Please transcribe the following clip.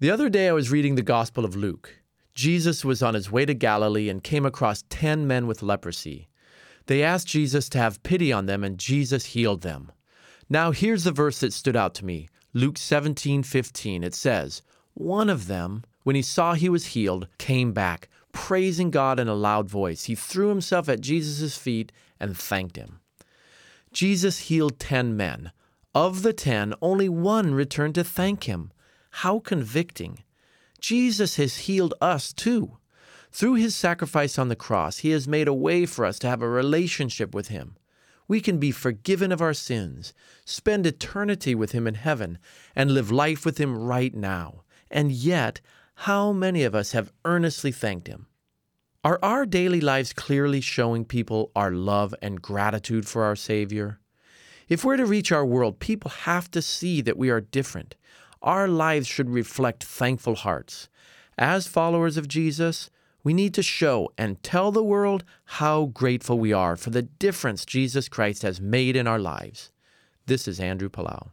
The other day I was reading the Gospel of Luke. Jesus was on his way to Galilee and came across 10 men with leprosy. They asked Jesus to have pity on them, and Jesus healed them. Now here's the verse that stood out to me. Luke 17:15. It says, "One of them, when he saw he was healed, came back, praising God in a loud voice. He threw himself at Jesus' feet and thanked him." Jesus healed 10 men. Of the 10, only one returned to thank him. How convicting. Jesus has healed us too. Through his sacrifice on the cross, he has made a way for us to have a relationship with him. We can be forgiven of our sins, spend eternity with him in heaven, and live life with him right now. And yet, how many of us have earnestly thanked him? Are our daily lives clearly showing people our love and gratitude for our Savior? If we're to reach our world, people have to see that we are different. Our lives should reflect thankful hearts. As followers of Jesus, we need to show and tell the world how grateful we are for the difference Jesus Christ has made in our lives. This is Andrew Palau.